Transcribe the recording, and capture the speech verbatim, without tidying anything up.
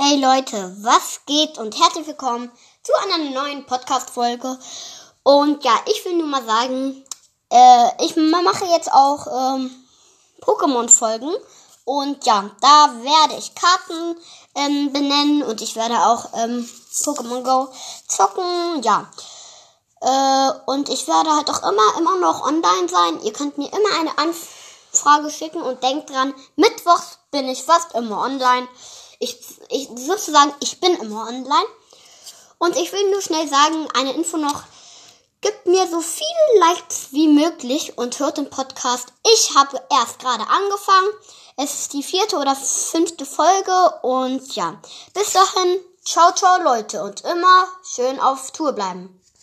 Hey Leute, was geht und herzlich willkommen zu einer neuen Podcast-Folge. Und ja, ich will nur mal sagen, äh, ich mache jetzt auch ähm, Pokémon-Folgen. Und ja, da werde ich Karten ähm, benennen und ich werde auch ähm, Pokémon Go zocken, ja. Äh, und ich werde halt auch immer, immer noch online sein. Ihr könnt mir immer eine Anfrage schicken und denkt dran, mittwochs bin ich fast immer online. Ich, ich sozusagen, ich bin immer online. Und ich will nur schnell sagen, eine Info noch. Gebt mir so viele Likes wie möglich und hört den Podcast. Ich habe erst gerade angefangen. Es ist die vierte oder fünfte Folge. Und ja, bis dahin, ciao, ciao Leute. Und immer schön auf Tour bleiben.